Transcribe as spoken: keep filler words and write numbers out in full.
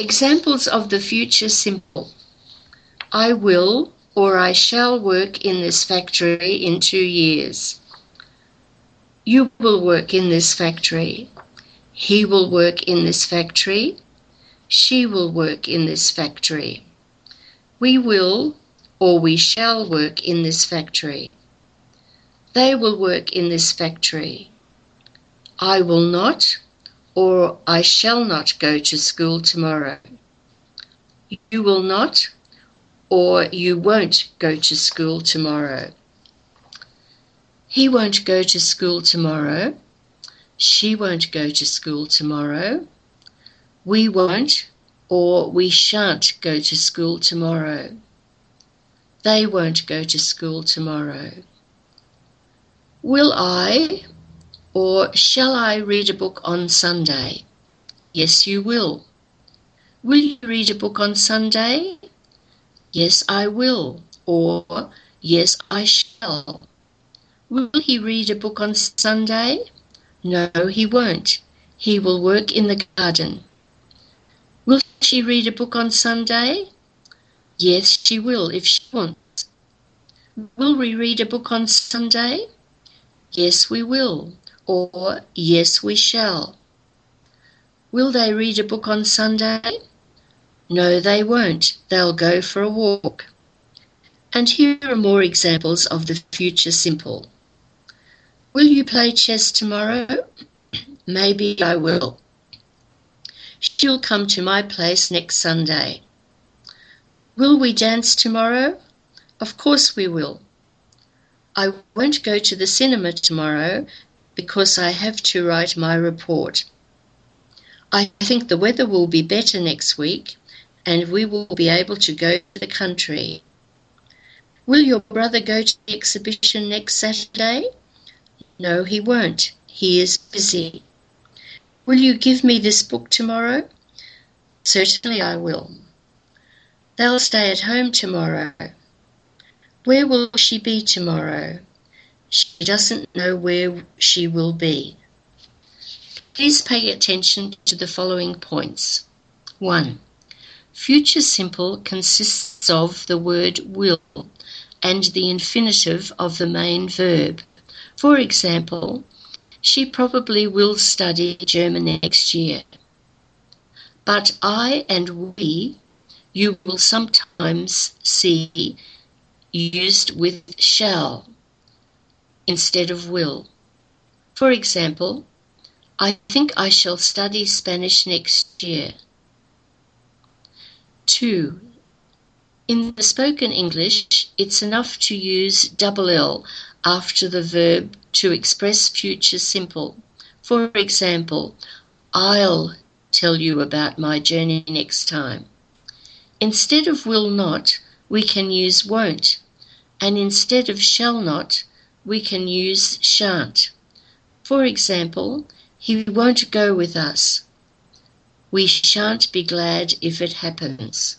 Examples of the future simple. I will or I shall work in this factory in two years. You will work in this factory. He will work in this factory. She will work in this factory. We will or we shall work in this factory. They will work in this factory. I will not or I shall not go to school tomorrow. You will not, or you won't go to school tomorrow. He won't go to school tomorrow. She won't go to school tomorrow. We won't, or we shan't go to school tomorrow. They won't go to school tomorrow. Will I, or shall I read a book on Sunday? Yes, you will. Will you read a book on Sunday? Yes, I will. Or, yes, I shall. Will he read a book on Sunday? No, he won't. He will work in the garden. Will she read a book on Sunday? Yes, she will, if she wants. Will we read a book on Sunday? Yes, we will. Or, yes, we shall. Will they read a book on Sunday? No, they won't. They'll go for a walk. And here are more examples of the future simple. Will you play chess tomorrow? Maybe I will. She'll come to my place next Sunday. Will we dance tomorrow? Of course we will. I won't go to the cinema tomorrow, because I have to write my report. I think the weather will be better next week and we will be able to go to the country. Will your brother go to the exhibition next Saturday? No, he won't. He is busy. Will you give me this book tomorrow? Certainly I will. They'll stay at home tomorrow. Where will she be tomorrow? She doesn't know where she will be. Please pay attention to the following points. One. Future simple consists of the word will and the infinitive of the main verb. For example, she probably will study German next year. But I and we, you will sometimes see used with shall instead of will. For example, I think I shall study Spanish next year. Two. In the spoken English, it's enough to use double L after the verb to express future simple. For example, I'll tell you about my journey next time. Instead of will not, we can use won't, and instead of shall not, we can use shan't. For example, he won't go with us. We shan't be glad if it happens.